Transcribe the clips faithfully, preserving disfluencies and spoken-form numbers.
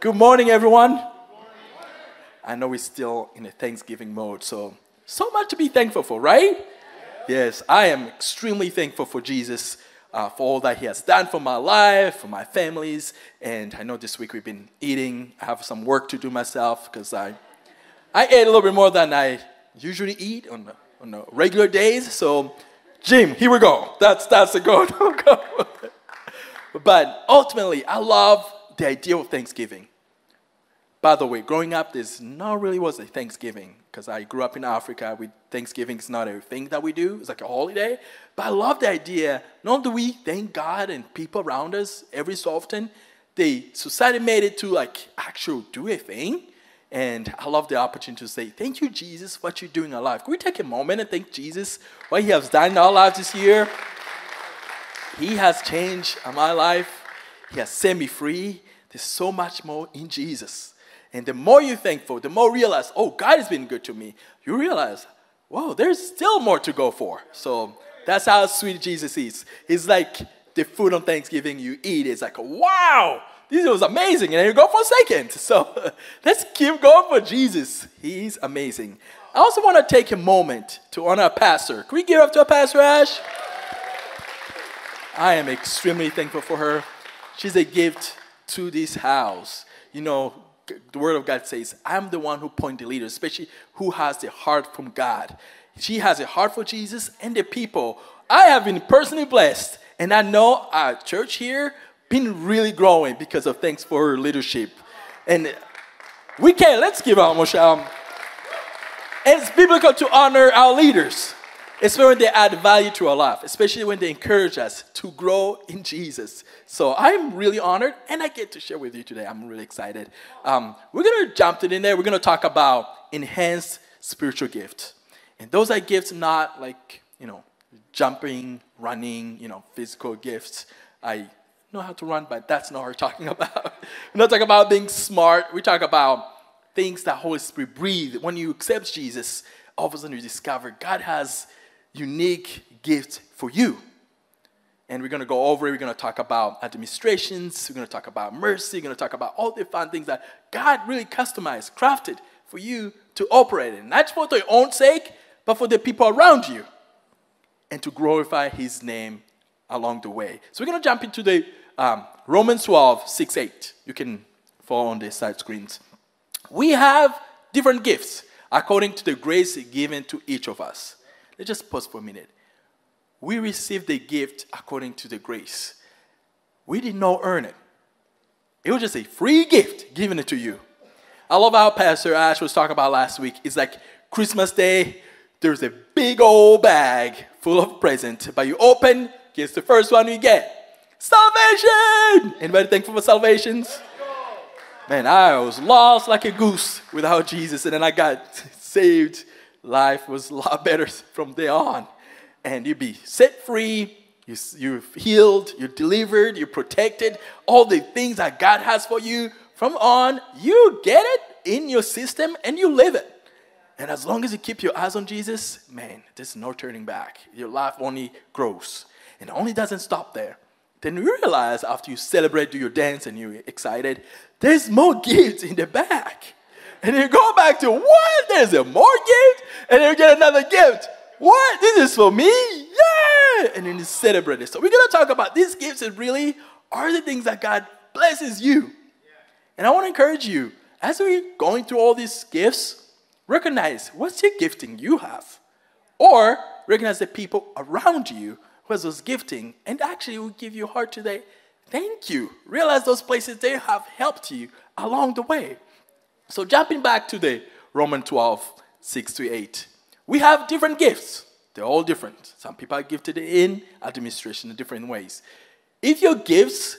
Good morning, everyone. Good morning. I know we're still in a Thanksgiving mode, so so much to be thankful for, right? Yeah. Yes, I am extremely thankful for Jesus, uh, for all that he has done for my life, for my families, and I know this week we've been eating. I have some work to do myself because I, I ate a little bit more than I usually eat on the, on the regular days, so Jim, here we go. That's that's the goal. But ultimately, I love the idea of Thanksgiving. By the way, growing up, there's not really was a Thanksgiving because I grew up in Africa. We, Thanksgiving is not a thing that we do. It's like a holiday. But I love the idea. Not only do we thank God and people around us every so often, the society made it to like actually do a thing. And I love the opportunity to say, thank you, Jesus, for what you do in our life. Can we take a moment and thank Jesus for what he has done in our lives this year? He has changed my life. He has set me free. There's so much more in Jesus. And the more you're thankful, the more you realize, oh, God has been good to me. You realize, whoa, there's still more to go for. So that's how sweet Jesus is. It's like the food on Thanksgiving you eat. It's like, wow. This was amazing, and then you go for a second. So let's keep going for Jesus. He's amazing. I also want to take a moment to honor our pastor. Can we give up to our Pastor Ash? I am extremely thankful for her. She's a gift to this house. You know, the Word of God says, I'm the one who points the leader, especially who has the heart from God. She has a heart for Jesus and the people. I have been personally blessed, and I know our church here been really growing because of thanks for her leadership. And we can, let's give out more shout. And it's biblical to honor our leaders, especially when they add value to our life, especially when they encourage us to grow in Jesus. So I'm really honored, and I get to share with you today. I'm really excited. Um, we're going to jump it in there. We're going to talk about enhanced spiritual gifts. And those are gifts not like, you know, jumping, running, you know, physical gifts. I know how to run, but that's not what we're talking about. We're not talking about being smart. We talk about things that Holy Spirit breathes. When you accept Jesus, all of a sudden you discover God has unique gifts for you. And we're going to go over it. We're going to talk about administrations. We're going to talk about mercy. We're going to talk about all the fun things that God really customized, crafted for you to operate in. Not for your own sake, but for the people around you. And to glorify his name along the way. So we're going to jump into the Um, Romans twelve, six, eight. You can follow on the side screens. We have different gifts according to the grace given to each of us. Let's just pause for a minute. We received the gift according to the grace. We did not earn it. It was just a free gift given it to you. I love how Pastor Ash was talking about last week. It's like Christmas Day. There's a big old bag full of presents. But you open, guess the first one you get. Salvation! Anybody thankful for salvations? Man, I was lost like a goose without Jesus, and then I got saved. Life was a lot better from there on. And you'd be set free, you, you're healed, you're delivered, you're protected. All the things that God has for you from on, you get it in your system and you live it. And as long as you keep your eyes on Jesus, man, there's no turning back. Your life only grows, and it only doesn't stop there. Then you realize after you celebrate, do your dance, and you're excited, there's more gifts in the back. And you go back to, what? There's a more gift? And then you get another gift. What? This is for me? Yeah! And then you celebrate it. So we're going to talk about these gifts that really are the things that God blesses you. And I want to encourage you, as we're going through all these gifts, recognize what's your gifting you have. Or recognize the people around you those gifting, and actually will give you heart today. Thank you. Realize those places they have helped you along the way. So jumping back to the Romans twelve, six to eight. We have different gifts. They're all different. Some people are gifted in administration in different ways. If your gifts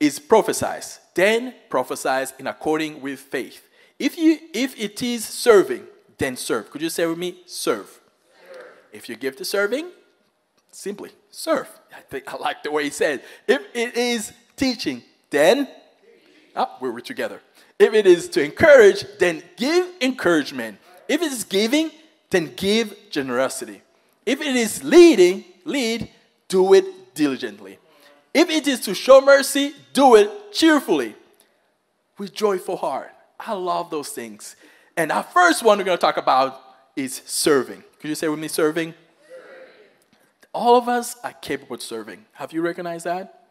is prophesies, then prophesies in according with faith. If you if it is serving, then serve. Could you say with me? Serve. Serve. If your gift is serving, simply serve. I think I like the way he said. If it is teaching, then oh, we're together. If it is to encourage, then give encouragement. If it is giving, then give generosity. If it is leading, lead, do it diligently. If it is to show mercy, do it cheerfully. with joyful heart. I love those things. And our first one we're going to talk about is serving. Could you say with me, serving? Serving. All of us are capable of serving. Have you recognized that?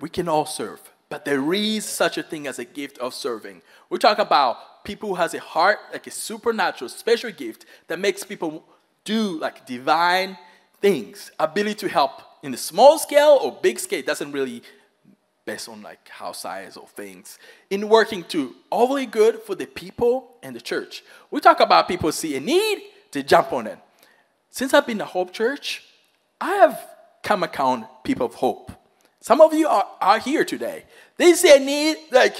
We can all serve. But there is such a thing as a gift of serving. We talk about people who has a heart, like a supernatural, special gift that makes people do like divine things. Ability to help in the small scale or big scale doesn't really based on like how size or things. In working to overly good for the people and the church. We talk about people see a need, they jump on it. Since I've been at Hope Church, I have come account people of hope. Some of you are, are here today. They say need, like,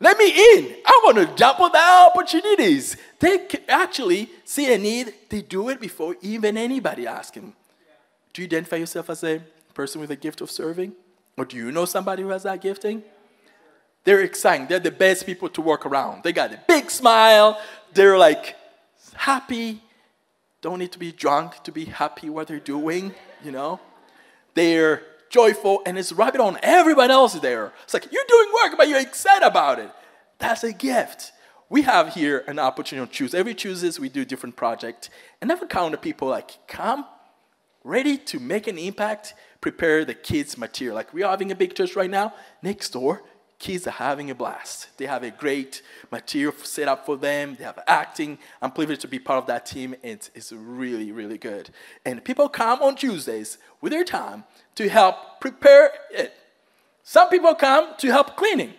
let me in. I want to jump on that opportunities. They actually see a need. They do it before even anybody asks them. Yeah. Do you identify yourself as a person with a gift of serving? Or do you know somebody who has that gifting? They're exciting. They're the best people to walk around. They got a big smile. They're like happy. Don't need to be drunk to be happy what they're doing, you know. They're joyful, and it's rubbing on everybody else there. It's like, you're doing work, but you're excited about it. That's a gift. We have here an opportunity to choose. Every Tuesdays, we do different projects. And I've encountered people like, come, ready to make an impact, prepare the kids' material. Like, we are having a big church right now. Next door, kids are having a blast. They have a great material set up for them. They have acting. I'm privileged to be part of that team. It's, it's really, really good. And people come on Tuesdays with their time to help prepare it. Some people come to help cleaning.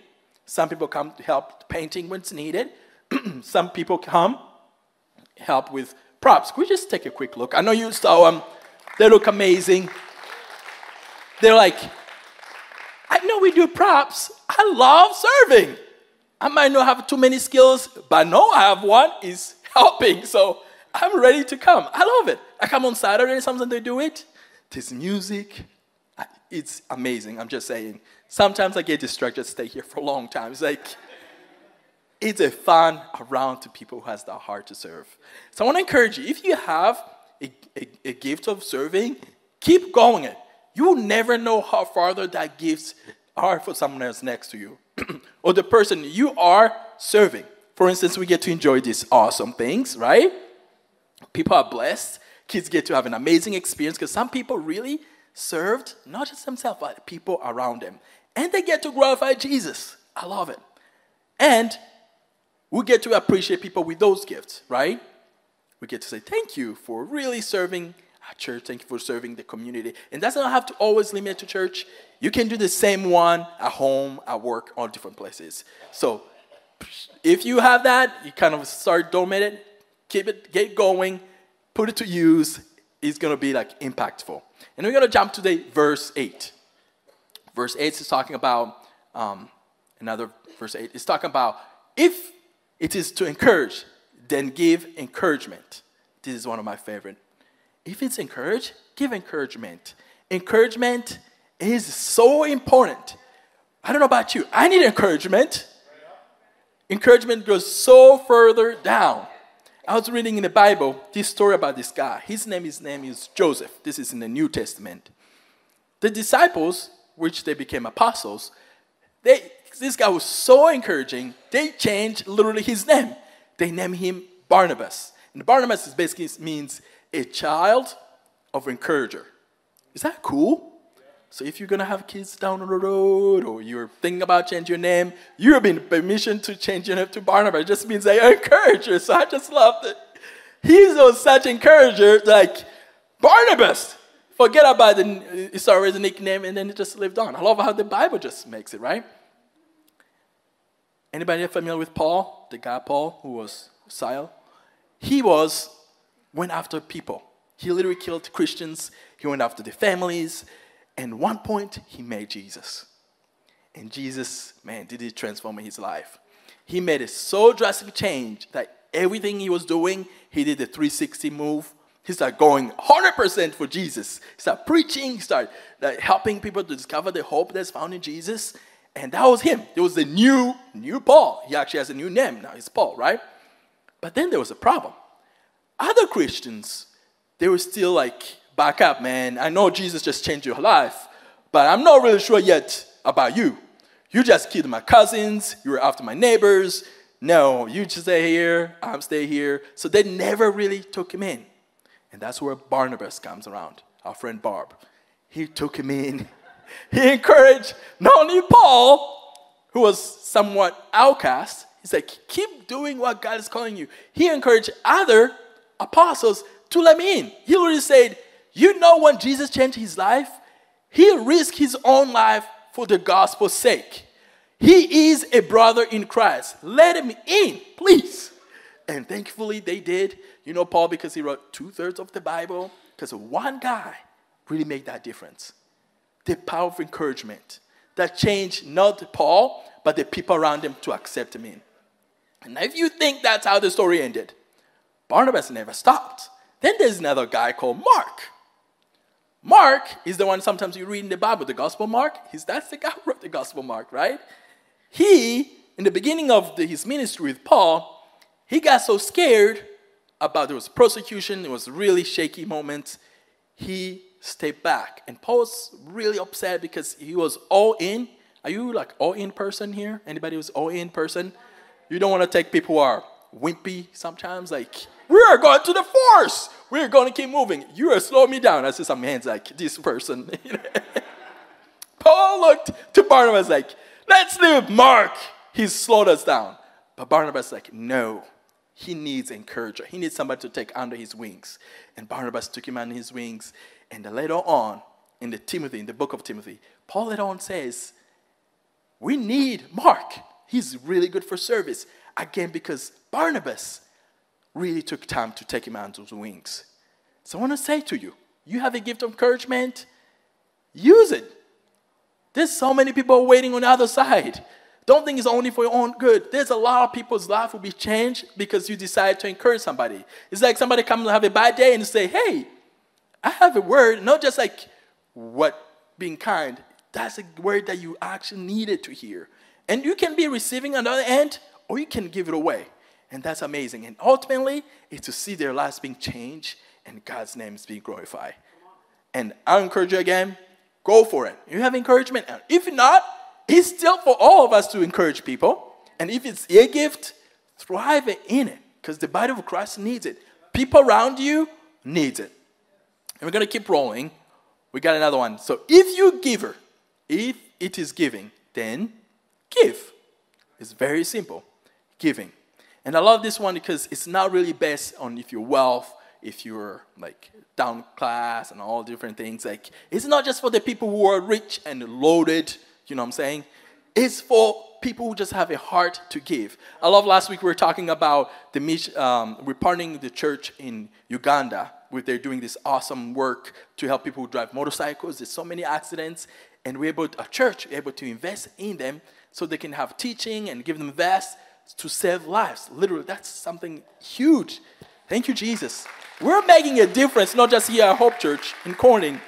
Some people come to help painting when it's needed. Some people come help with props. Could we just take a quick look? I know you saw them. They look amazing. They're like, I know we do props. I love serving. I might not have too many skills, but no, I have one is helping. So I'm ready to come. I love it. I come on Saturday and sometimes they do it. There's music. It's amazing, I'm just saying. Sometimes I get distracted, stay here for a long time. It's like, it's a fun around to people who has the heart to serve. So I want to encourage you, if you have a, a, a gift of serving, keep going it. You will never know how farther that gifts are for someone else next to you or the person you are serving. For instance, we get to enjoy these awesome things, right? People are blessed. Kids get to have an amazing experience because some people really served, not just themselves, but people around them. And they get to glorify Jesus. I love it. And we get to appreciate people with those gifts, right? We get to say, thank you for really serving our church. Thank you for serving the community. And that's not have to always limit to church. You can do the same one at home, at work, all different places. So if you have that, you kind of start dominating it, keep it, get going. Put it to use, it's going to be like impactful. And we're going to jump today, verse eight. Verse eight is talking about, um, another verse eight is talking about, if it is to encourage, then give encouragement. This is one of my favorite. If it's encourage, give encouragement. Encouragement is so important. I don't know about you. I need encouragement. Encouragement goes so further down. I was reading in the Bible this story about this guy. His name, his name is Joseph. This is in the New Testament. The disciples, which they became apostles, they, this guy was so encouraging, they changed literally his name. They named him Barnabas. And Barnabas is basically means a child of encourager. Is that cool? So if you're going to have kids down the road or you're thinking about changing your name, you've been permission to change your name to Barnabas. It just means they are encouragers. So I just loved it. He's such an encourager, like Barnabas. Forget about the, it's always a nickname and then it just lived on. I love how the Bible just makes it, right? Anybody familiar with Paul? The guy Paul who was Saul? He was, went after people. He literally killed Christians. He went after the families. And one point, he met Jesus. And Jesus, man, did it transform his life. He made a so drastic change that everything he was doing, he did the three sixty move. He started going one hundred percent for Jesus. He started preaching. He started like, helping people to discover the hope that's found in Jesus. And that was him. There was the new, new Paul. He actually has a new name now. He's Paul, right? But then there was a problem. Other Christians, they were still like, back up, man. I know Jesus just changed your life, but I'm not really sure yet about you. you just killed my cousins, you were after my neighbors. No, you just stay here, I'm stay here. So they never really took him in. And that's where Barnabas comes around, our friend Barb. He took him in. He encouraged not only Paul, who was somewhat outcast. He said, keep doing what God is calling you. He encouraged other apostles to let me in. He literally said, you know, when Jesus changed his life, he risked his own life for the gospel's sake. He is a brother in Christ. Let him in, please. And thankfully they did. You know Paul, because he wrote two-thirds of the Bible, because one guy really made that difference. The power of encouragement that changed not Paul, but the people around him to accept him in. And if you think that's how the story ended, Barnabas never stopped. Then there's another guy called Mark. Mark is the one sometimes you read in the Bible, the Gospel of Mark. He's, that's the guy who wrote the Gospel of Mark, right? He, in the beginning of the, his ministry with Paul, he got so scared about there was persecution. It was really shaky moments. He stayed back. And Paul was really upset because he was all in. Are you like all in person here? Anybody who's all in person? You don't want to take people who are wimpy sometimes, like, we are going to the force. We are going to keep moving. You are slowing me down. I see some hands like this person. Paul looked to Barnabas like, let's do Mark. He slowed us down. But Barnabas like, no, he needs encourager. He needs somebody to take under his wings. And Barnabas took him under his wings. And later on, in the Timothy, in the book of Timothy, Paul later on says, we need Mark. He's really good for service. Again, because Barnabas really took time to take him out of the wings. So I want to say to you, you have a gift of encouragement, use it. There's so many people waiting on the other side. Don't think it's only for your own good. There's a lot of people's life will be changed because you decide to encourage somebody. It's like somebody comes and have a bad day and say, hey, I have a word, not just like what being kind. That's a word that you actually needed to hear. And you can be receiving another end, or you can give it away. And that's amazing. And ultimately, it's to see their lives being changed and God's name is being glorified. And I encourage you again, go for it. You have encouragement. And if not, it's still for all of us to encourage people. And if it's a gift, thrive in it. Because the body of Christ needs it. People around you needs it. And we're going to keep rolling. We got another one. So if you giver, if it is giving, then give. It's very simple. Giving. And I love this one because it's not really based on if you're wealth, if you're like down class and all different things. Like, it's not just for the people who are rich and loaded, you know what I'm saying? It's for people who just have a heart to give. I love last week we were talking about the um, we're partnering the church in Uganda where they're doing this awesome work to help people who drive motorcycles. There's so many accidents, and we're able, a church, we're able to invest in them so they can have teaching and give them vests to save lives. Literally, that's something huge. Thank you, Jesus. We're making a difference, not just here at Hope Church in Corning,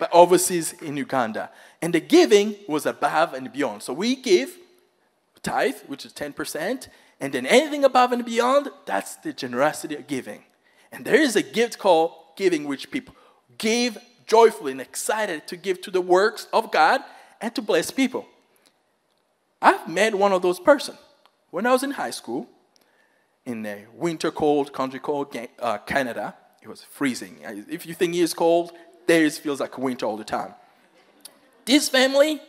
but overseas in Uganda. And the giving was above and beyond. So we give tithe, which is ten percent, and then anything above and beyond, that's the generosity of giving. And there is a gift called giving, which people give joyfully and excited to give to the works of God and to bless people. I've met one of those persons. When I was in high school, in a winter cold country called uh, Canada, it was freezing. If you think it's cold, theirs feels like winter all the time. This family,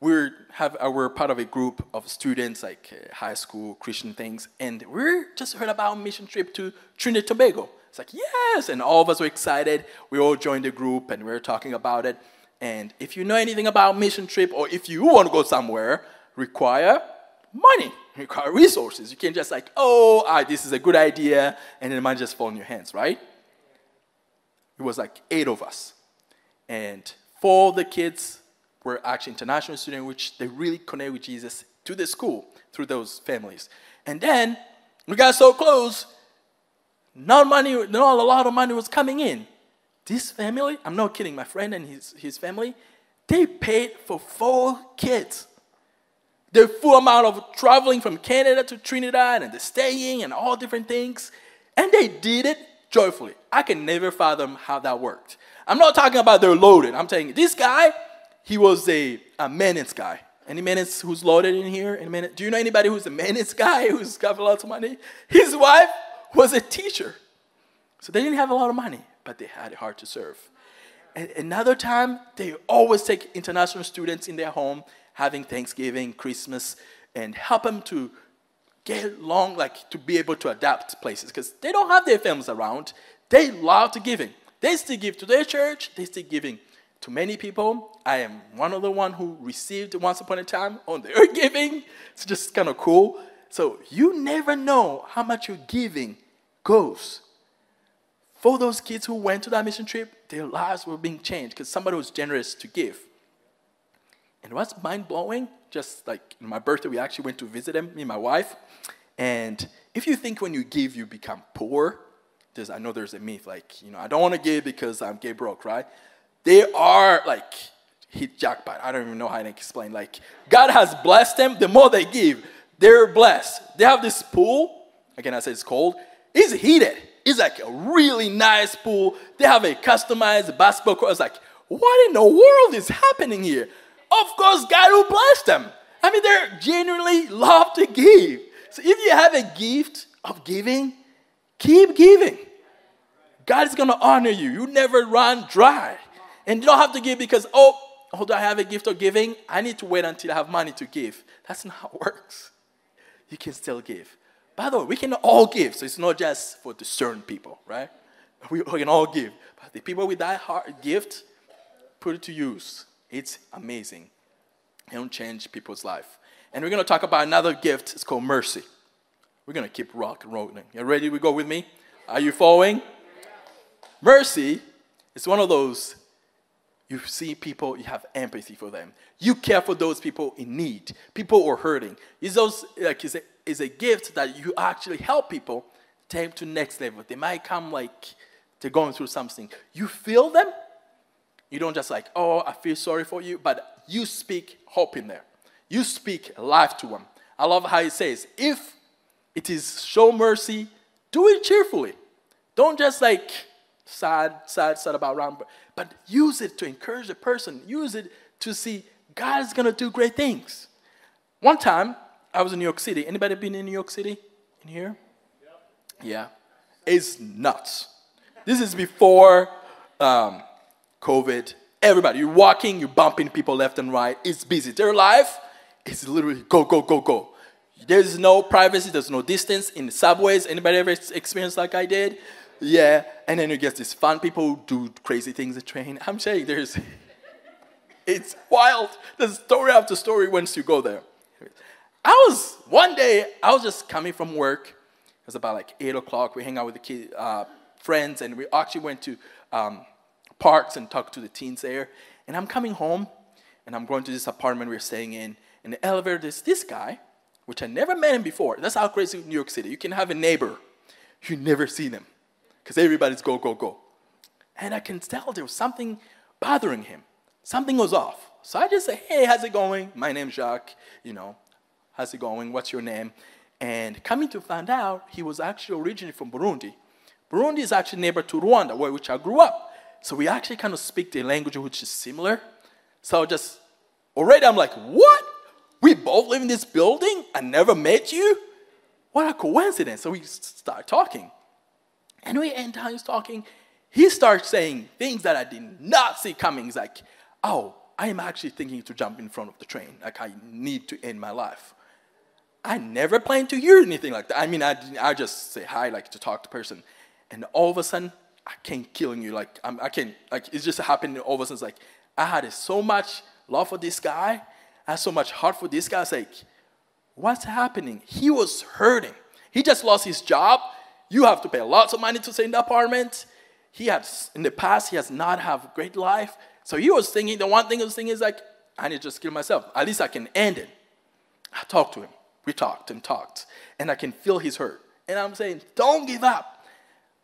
we're, have, uh, we're part of a group of students, like uh, high school, Christian things, and we just heard about a mission trip to Trinidad and Tobago. It's like, yes, and all of us were excited. We all joined the group, and we were talking about it. And if you know anything about mission trip, or if you want to go somewhere, require money, require resources. You can't just like, oh, ah, this is a good idea, and then money just fall in your hands, right? It was like eight of us. And four of the kids were actually international students, which they really connect with Jesus to the school through those families. And then we got so close, not money, not a lot of money was coming in. This family, I'm not kidding, my friend and his, his family, they paid for four kids. The full amount of traveling from Canada to Trinidad and the staying and all different things. And they did it joyfully. I can never fathom how that worked. I'm not talking about they're loaded. I'm telling you, this guy, he was a, a maintenance guy. Any menace who's loaded in here? Any menace? Do you know anybody who's a menace guy who's got a lot of money? His wife was a teacher. So they didn't have a lot of money, but they had it hard to serve. And another time, they always take international students in their home, having Thanksgiving, Christmas, and help them to get along, like to be able to adapt places, because they don't have their families around. They love to giving. They still give to their church. They still giving to many people. I am one of the one who received once upon a time on their giving. It's just kind of cool. So you never know how much your giving goes. For those kids who went to that mission trip, their lives were being changed because somebody was generous to give. And what's mind-blowing, just like in my birthday, we actually went to visit them, me and my wife. And if you think when you give, you become poor, there's, I know there's a myth, like, you know, I don't want to give because I'm gay broke, right? They are, like, hit jackpot. I don't even know how to explain. Like, God has blessed them. The more they give, they're blessed. They have this pool. Again, I said it's cold. It's heated. It's like a really nice pool. They have a customized basketball court. It's like, what in the world is happening here? Of course, God will bless them. I mean, they genuinely love to give. So if you have a gift of giving, keep giving. God is going to honor you. You never run dry. And you don't have to give because, oh, although I have a gift of giving, I need to wait until I have money to give. That's not how it works. You can still give. By the way, we can all give, so it's not just for discerned people, right? We can all give. But the people with that heart gift, put it to use. It's amazing. It'll change people's life. And we're going to talk about another gift. It's called mercy. We're going to keep rock and rolling. You ready to go with me? Are you following? Mercy is one of those. You see people, you have empathy for them. You care for those people in need. People who are hurting. It's those, like, it's a, it's a gift that you actually help people take to the next level. They might come like they're going through something. You feel them. You don't just like, oh, I feel sorry for you, but you speak hope in there. You speak life to them. I love how it says, if it is show mercy, do it cheerfully. Don't just like, sad, sad, sad about Rwanda, but use it to encourage the person. Use it to see God is going to do great things. One time, I was in New York City. Anybody been in New York City in here? Yep. Yeah. It's nuts. This is before um, COVID. Everybody, you're walking, you're bumping people left and right. It's busy. Their life is literally go, go, go, go. There's no privacy. There's no distance in the subways. Anybody ever experienced like I did? Yeah, and then you get these fun people who do crazy things at train. I'm saying there's, it's wild. There's story after story once you go there. I was, one day, I was just coming from work. It was about like eight o'clock. We hang out with the kid, uh, friends, and we actually went to um, parks and talked to the teens there. And I'm coming home, and I'm going to this apartment we're staying in. In the elevator, there's this guy, which I never met him before. That's how crazy New York City. You can have a neighbor. You never see them. Because everybody's go, go, go. And I can tell there was something bothering him. Something was off. So I just say, hey, how's it going? My name's Jacques. You know, how's it going? What's your name? And coming to find out, he was actually originally from Burundi. Burundi is actually neighbor to Rwanda, where which I grew up. So we actually kind of speak the language which is similar. So just, already I'm like, what? We both live in this building? I never met you? What a coincidence. So we start talking. And we end up talking. He starts saying things that I did not see coming. He's like, oh, I am actually thinking to jump in front of the train. Like, I need to end my life. I never planned to hear anything like that. I mean, I, didn't, I just say hi, like, to talk to person. And all of a sudden, I can't kill you. Like, I'm, I can't, like, it's just happened all of a sudden. It's like, I had so much love for this guy. I had so much heart for this guy. It's like, what's happening? He was hurting. He just lost his job. You have to pay lots of money to stay in the apartment. He has, in the past, he has not have a great life. So he was thinking, the one thing he was thinking is like, I need to just kill myself. At least I can end it. I talked to him. We talked and talked. And I can feel his hurt. And I'm saying, don't give up.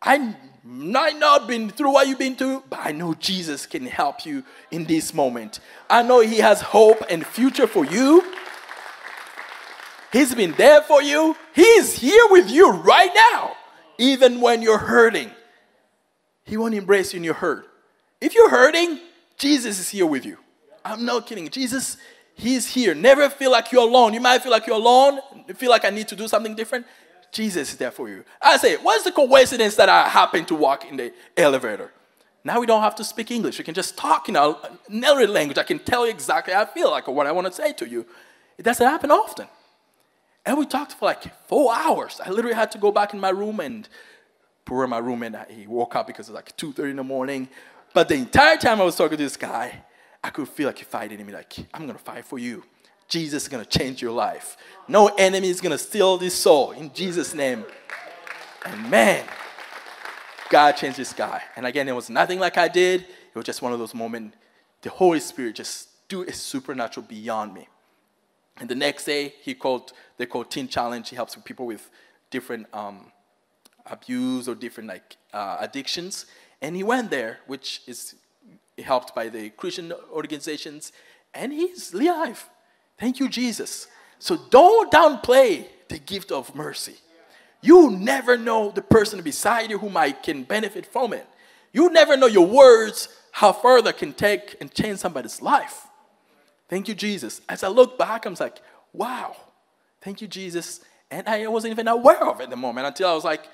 I might not been through what you've been through, but I know Jesus can help you in this moment. I know he has hope and future for you. He's been there for you. He's here with you right now. Even when you're hurting, he won't embrace you in your hurt. If you're hurting, Jesus is here with you. I'm not kidding. Jesus He's here. Never feel like you're alone. You might feel like you're alone. You feel like I need to do something different. Jesus is there for you. I say, what's the coincidence that I happen to walk in the elevator? Now we don't have to speak English. We can just talk in our another language. I can tell you exactly how I feel like or what I want to say to you. It doesn't happen often. And we talked for like four hours. I literally had to go back in my room and pour in my room. And he woke up because it was like two thirty in the morning. But the entire time I was talking to this guy, I could feel like he fighting me. Like, I'm going to fight for you. Jesus is going to change your life. No enemy is going to steal this soul. In Jesus' name. And man, God changed this guy. And again, it was nothing like I did. It was just one of those moments. The Holy Spirit just do a supernatural beyond me. And the next day, he called, they called Teen Challenge. He helps with people with different um, abuse or different like uh, addictions. And he went there, which is helped by the Christian organizations. And he's alive. Thank you, Jesus. So don't downplay the gift of mercy. You never know the person beside you who might can benefit from it. You never know your words, how far they can take and change somebody's life. Thank you, Jesus. As I look back, I was like, wow, thank you, Jesus. And I wasn't even aware of it at the moment until I was like,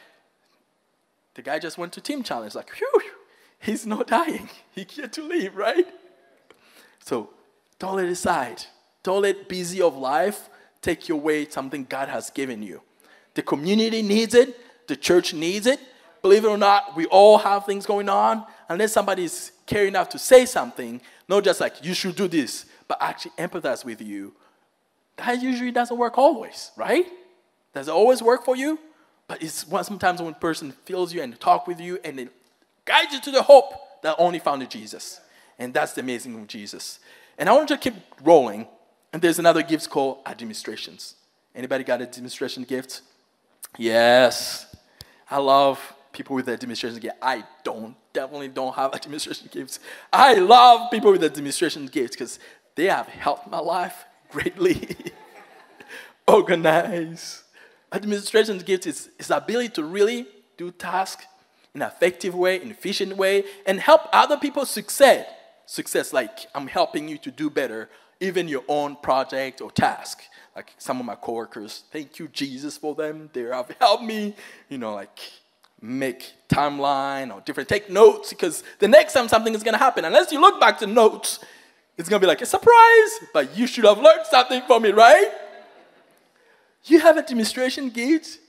the guy just went to Team Challenge. Like, whew, he's not dying. He can't to leave, right? So don't let it aside. Don't let busy of life take you away something God has given you. The community needs it. The church needs it. Believe it or not, we all have things going on. Unless somebody's caring enough to say something, not just like, you should do this, but actually empathize with you, that usually doesn't work always, right? Does it always work for you? But it's sometimes when a person feels you and talk with you and then guides you to the hope that only found in Jesus. And that's the amazing of Jesus. And I want you to keep rolling. And there's another gift called administrations. Anybody got an administration gift? Yes. I love people with administration gifts. I don't, definitely don't have administration gifts. I love people with administration gifts because they have helped my life greatly. Organize. Administration gifts is, is the ability to really do tasks in an effective way, an efficient way, and help other people succeed. Success, like I'm helping you to do better, even your own project or task. Like some of my coworkers, thank you, Jesus, for them. They have helped me, you know, like make timeline or different, take notes, because the next time something is going to happen, unless you look back to notes, it's going to be like a surprise, but you should have learned something from it, right? You have a demonstration gift.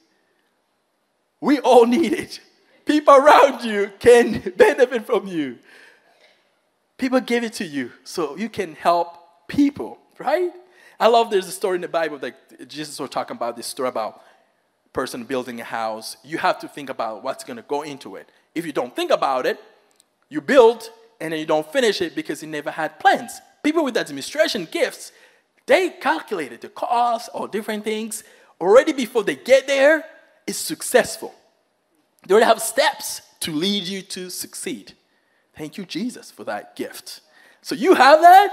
We all need it. People around you can benefit from you. People give it to you so you can help people, right? I love there's a story in the Bible that Jesus was talking about, this story about a person building a house. You have to think about what's going to go into it. If you don't think about it, you build and then you don't finish it because you never had plans. People with administration gifts, they calculated the cost or different things already before they get there. It's successful. They already have steps to lead you to succeed. Thank you, Jesus, for that gift. So you have that.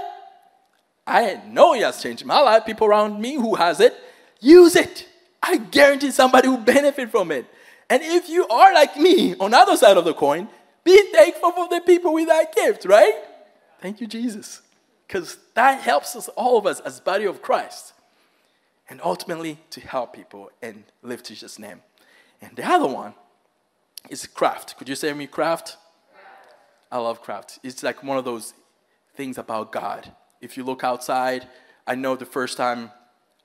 I know it has changed my life. People around me who has it, use it. I guarantee somebody will benefit from it. And if you are like me, on the other side of the coin, be thankful for the people with that gift, right? Thank you, Jesus. Because that helps us, all of us, as body of Christ. And ultimately, to help people and live to Jesus' name. And the other one is craft. Could you say me, craft? I love craft. It's like one of those things about God. If you look outside, I know the first time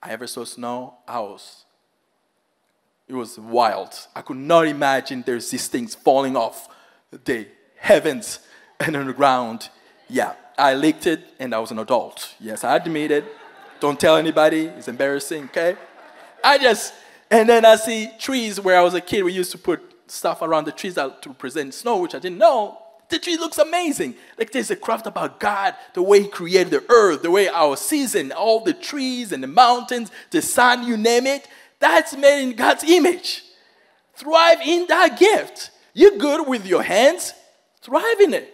I ever saw snow, I was, it was wild. I could not imagine there's these things falling off the heavens and on the ground. Yeah, I leaked it and I was an adult. Yes, I admit it. Don't tell anybody. It's embarrassing, okay? I just, and then I see trees where I was a kid. We used to put stuff around the trees that to represent snow, which I didn't know. The tree looks amazing. Like there's a craft about God, the way he created the earth, the way our season, all the trees and the mountains, the sun, you name it. That's made in God's image. Thrive in that gift. You're good with your hands, thrive in it.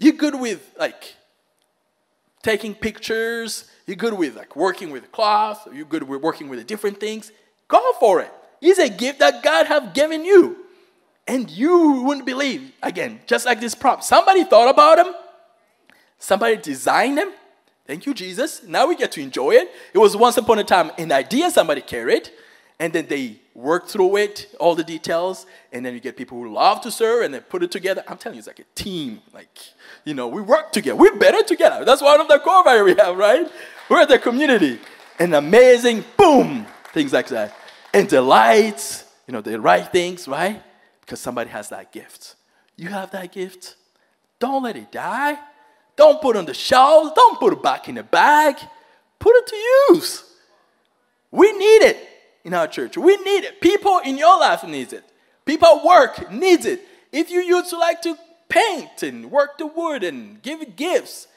You're good with like taking pictures. You're good with like working with cloth. You're good with working with the different things. Go for it. It's a gift that God have given you. And you wouldn't believe, again, just like this prop. Somebody thought about them. Somebody designed them. Thank you, Jesus. Now we get to enjoy it. It was once upon a time an idea somebody carried, and then they worked through it, all the details, and then you get people who love to serve, and they put it together. I'm telling you, it's like a team. Like, you know, we work together. We're better together. That's one of the core values we have, right? We're the community. And amazing, boom, things like that. And delights, you know, the right things, right? Because somebody has that gift. You have that gift. Don't let it die. Don't put it on the shelves. Don't put it back in the bag. Put it to use. We need it in our church. We need it. People in your life needs it. People at work needs it. If you used to like to paint and work the wood and give gifts,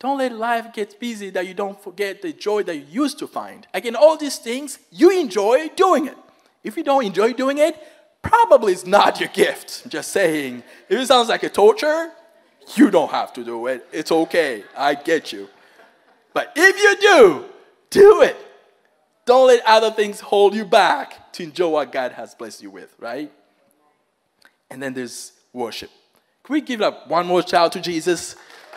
don't let life get busy that you don't forget the joy that you used to find. Again, all these things, you enjoy doing it. If you don't enjoy doing it, probably it's not your gift. Just saying. If it sounds like a torture, you don't have to do it. It's okay. I get you. But if you do, do it. Don't let other things hold you back to enjoy what God has blessed you with, right? And then there's worship. Can we give up one more shout to Jesus?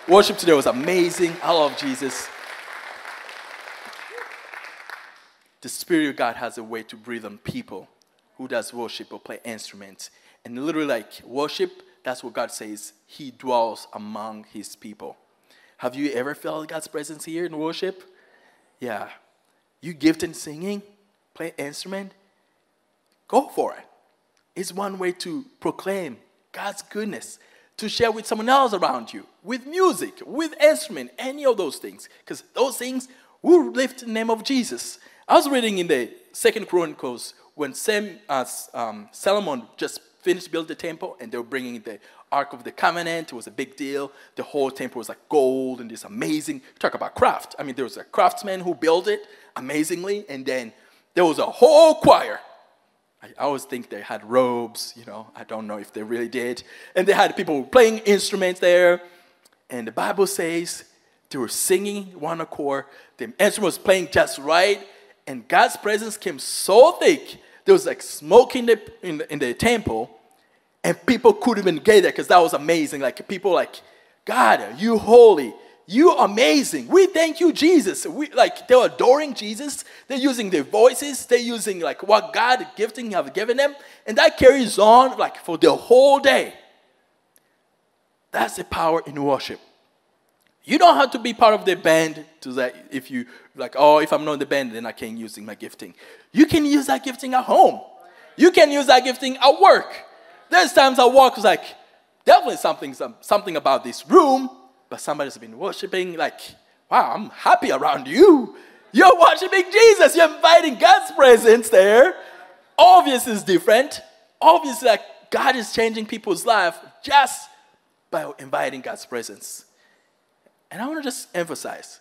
Worship today was amazing. I love Jesus. The Spirit of God has a way to breathe on people who does worship or play instruments. And literally like worship, that's what God says. He dwells among his people. Have you ever felt God's presence here in worship? Yeah. You gift in singing, play instrument, go for it. It's one way to proclaim God's goodness, to share with someone else around you, with music, with instrument, any of those things. Because those things will lift the name of Jesus. I was reading in the Second Chronicles when Sam, as, um, Solomon just finished building the temple and they were bringing the Ark of the Covenant. It was a big deal. The whole temple was like gold and this amazing. Talk about craft. I mean, there was a craftsman who built it amazingly. And then there was a whole choir. I always think they had robes, you know. I don't know if they really did. And they had people playing instruments there. And the Bible says they were singing one accord. The instrument was playing just right. And God's presence came so thick. There was like smoke in the, in the, in the temple. And people couldn't even get there because that was amazing. Like people like, God, you holy. You amazing. We thank you, Jesus. We, like, they're adoring Jesus. They're using their voices. They're using, like, what God, the gifting have given them. And that carries on, like, for the whole day. That's the power in worship. You don't have to be part of the band to that if you, like, oh, if I'm not in the band, then I can't use my gifting. You can use that gifting at home. You can use that gifting at work. There's times I walk, like, definitely something, some, something about this room. But somebody's been worshiping, like, wow, I'm happy around you. You're worshiping Jesus. You're inviting God's presence there. Obviously, it's different. Obviously, like, God is changing people's life just by inviting God's presence. And I want to just emphasize,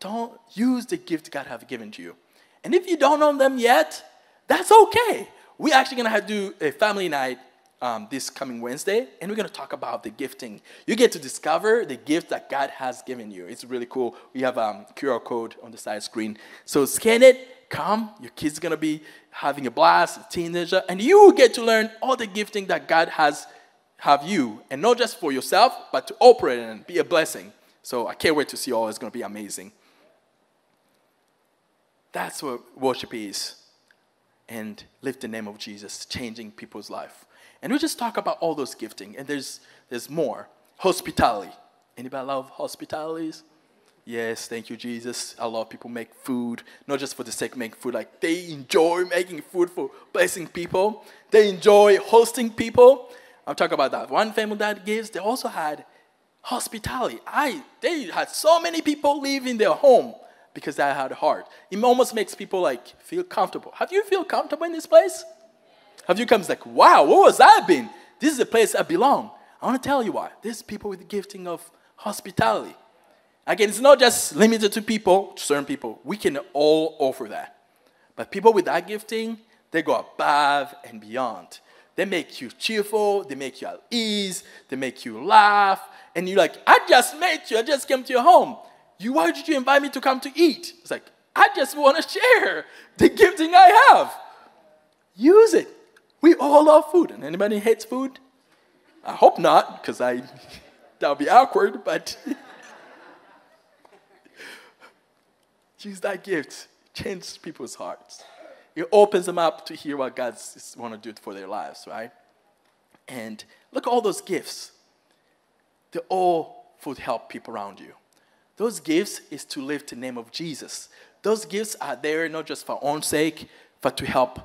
don't use the gift God has given to you. And if you don't know them yet, that's okay. We're actually going to have to do a family night Um, this coming Wednesday, and we're going to talk about the gifting. You get to discover the gift that God has given you. It's really cool. We have a um, Q R code on the side screen. So scan it, come. Your kids are going to be having a blast, a teenager, and you will get to learn all the gifting that God has have you, and not just for yourself, but to operate and be a blessing. So I can't wait to see all. It's going to be amazing. That's what worship is. And lift the name of Jesus, changing people's life. And we just talk about all those gifting, and there's there's more. Hospitality. Anybody love hospitalities? Yes, thank you, Jesus. A lot of people make food, not just for the sake of making food. Like, they enjoy making food for blessing people. They enjoy hosting people. I'm talking about that. One family that gives, they also had hospitality. I They had so many people leave in their home because they had a heart. It almost makes people, like, feel comfortable. Have you feel comfortable in this place? Have you come like, wow, what was I been? This is the place I belong. I want to tell you why. There's people with the gifting of hospitality. Again, it's not just limited to people, to certain people. We can all offer that. But people with that gifting, they go above and beyond. They make you cheerful. They make you at ease. They make you laugh. And you're like, I just met you. I just came to your home. You, why did you invite me to come to eat? It's like, I just want to share the gifting I have. Use it. We all love food. And anybody hates food? I hope not, because I that would be awkward, but Use that gift. Change people's hearts. It opens them up to hear what God's want to do for their lives, right? And look at all those gifts. They're all for help people around you. Those gifts is to lift the name of Jesus. Those gifts are there not just for our own sake, but to help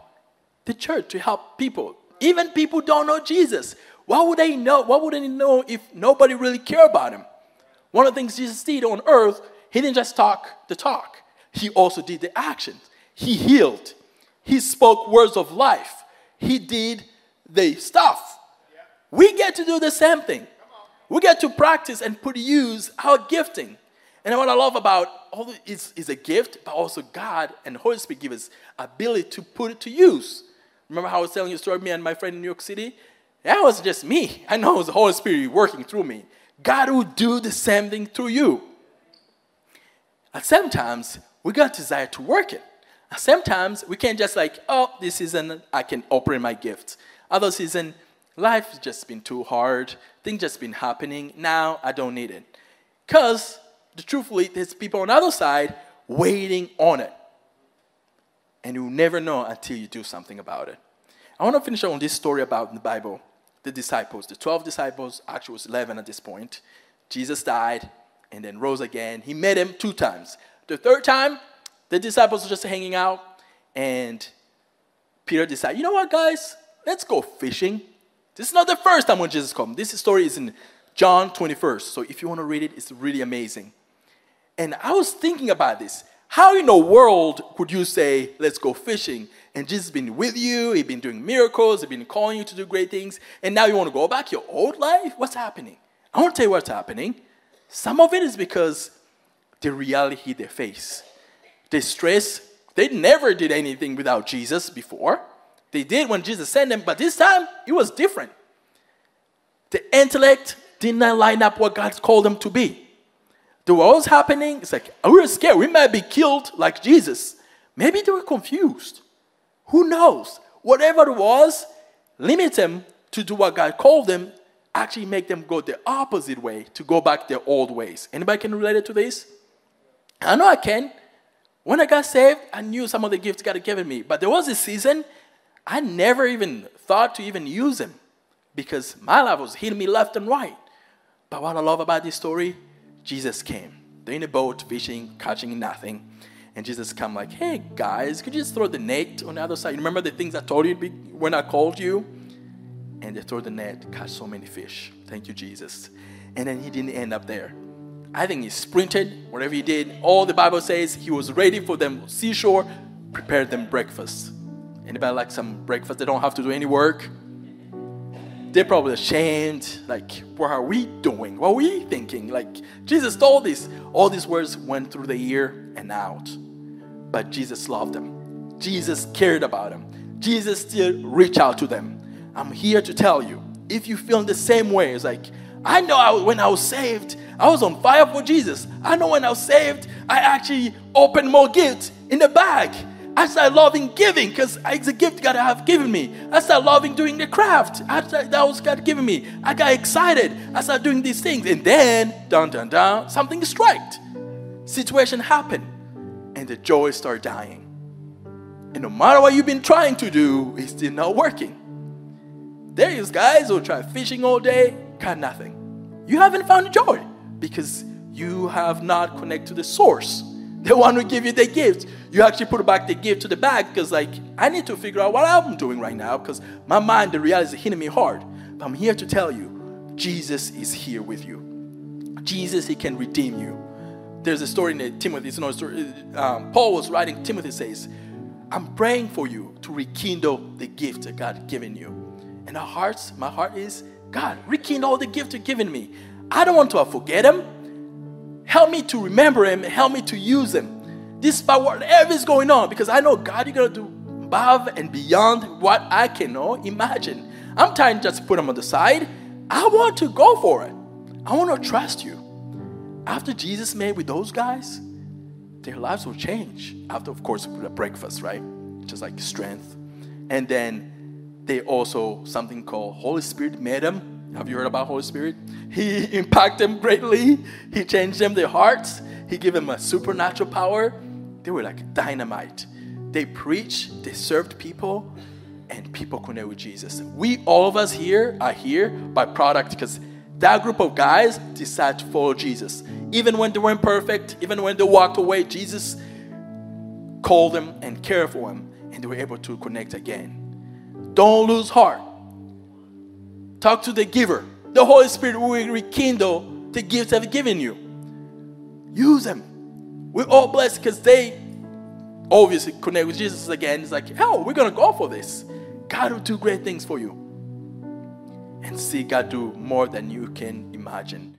the church, to help people. Even people who don't know Jesus. Why would they know? Why would they know if nobody really cared about him? One of the things Jesus did on earth, he didn't just talk the talk. He also did the actions. He healed. He spoke words of life. He did the stuff. We get to do the same thing. We get to practice and put use our gifting. And what I love about all it is, is a gift, but also God and the Holy Spirit give us ability to put it to use. Remember how I was telling you a story, me and my friend in New York City? That was just me. I know it was the Holy Spirit working through me. God will do the same thing through you. And sometimes we got desire to work it. And sometimes we can't just like, oh, this season I can operate my gift. Other season, life has just been too hard. Things just been happening. Now I don't need it. Because truthfully, there's people on the other side waiting on it. And you'll never know until you do something about it. I want to finish on this story about the Bible, the disciples, the twelve disciples, actually it was eleven at this point. Jesus died and then rose again. He met him two times. The third time, the disciples were just hanging out. And Peter decided, you know what, guys? Let's go fishing. This is not the first time when Jesus came. This story is in John twenty-one. So if you want to read it, it's really amazing. And I was thinking about this. How in the world could you say, let's go fishing? And Jesus has been with you. He's been doing miracles. He's been calling you to do great things. And now you want to go back your old life? What's happening? I want to tell you what's happening. Some of it is because the reality they face. The stress, they never did anything without Jesus before. They did when Jesus sent them, but this time it was different. The intellect did not line up what God's called them to be. The what was happening, it's like, we were scared. We might be killed like Jesus. Maybe they were confused. Who knows? Whatever it was, limit them to do what God called them, actually make them go the opposite way, to go back their old ways. Anybody can relate it to this? I know I can. When I got saved, I knew some of the gifts God had given me. But there was a season I never even thought to even use them because my life was hitting me left and right. But what I love about this story, Jesus came. They're in a boat, fishing, catching nothing. And Jesus come like, hey, guys, could you just throw the net on the other side? Remember the things I told you when I called you? And they throw the net, catch so many fish. Thank you, Jesus. And then he didn't end up there. I think he sprinted, whatever he did. All the Bible says he was ready for them seashore, prepared them breakfast. Anybody like some breakfast? They don't have to do any work. They're probably ashamed. Like, what are we doing? What are we thinking? Like, Jesus told this. All these words went through the ear and out. But Jesus loved them. Jesus cared about them. Jesus still reached out to them. I'm here to tell you, if you feel the same way, it's like, I know I, when I was saved, I was on fire for Jesus. I know when I was saved, I actually opened more gifts in the bag. I started loving giving because it's a gift God has given me. I started loving doing the craft. I started, that was God giving me. I got excited. I started doing these things. And then, dun, dun, dun, something struck. Situation happened. And the joy started dying. And no matter what you've been trying to do, it's still not working. There is guys who try fishing all day, got nothing. You haven't found joy because you have not connected to the source. They want to give you the gift. You actually put back the gift to the bag because like, I need to figure out what I'm doing right now because my mind, the reality is hitting me hard. But I'm here to tell you, Jesus is here with you. Jesus, he can redeem you. There's a story in Timothy. It's another story. Um, Paul was writing, Timothy says, I'm praying for you to rekindle the gift that God has given you. And our hearts, my heart is, God, rekindle the gift you've given me. I don't want to forget him. Help me to remember him. Help me to use him. Despite whatever is going on. Because I know, God, you're going to do above and beyond what I can know. Imagine. I'm trying to just put him on the side. I want to go for it. I want to trust you. After Jesus made with those guys, their lives will change. After, of course, breakfast, right? Just like strength. And then they also, something called Holy Spirit made them. Have you heard about Holy Spirit? He impacted them greatly. He changed them, their hearts. He gave them a supernatural power. They were like dynamite. They preached, they served people, and people connect with Jesus. We, all of us here, are here by product because that group of guys decided to follow Jesus. Even when they weren't perfect, even when they walked away, Jesus called them and cared for them, and they were able to connect again. Don't lose heart. Talk to the giver. The Holy Spirit will rekindle the gifts I've given you. Use them. We're all blessed because they obviously connect with Jesus again. It's like, hell, we're going to go for this. God will do great things for you. And see God do more than you can imagine.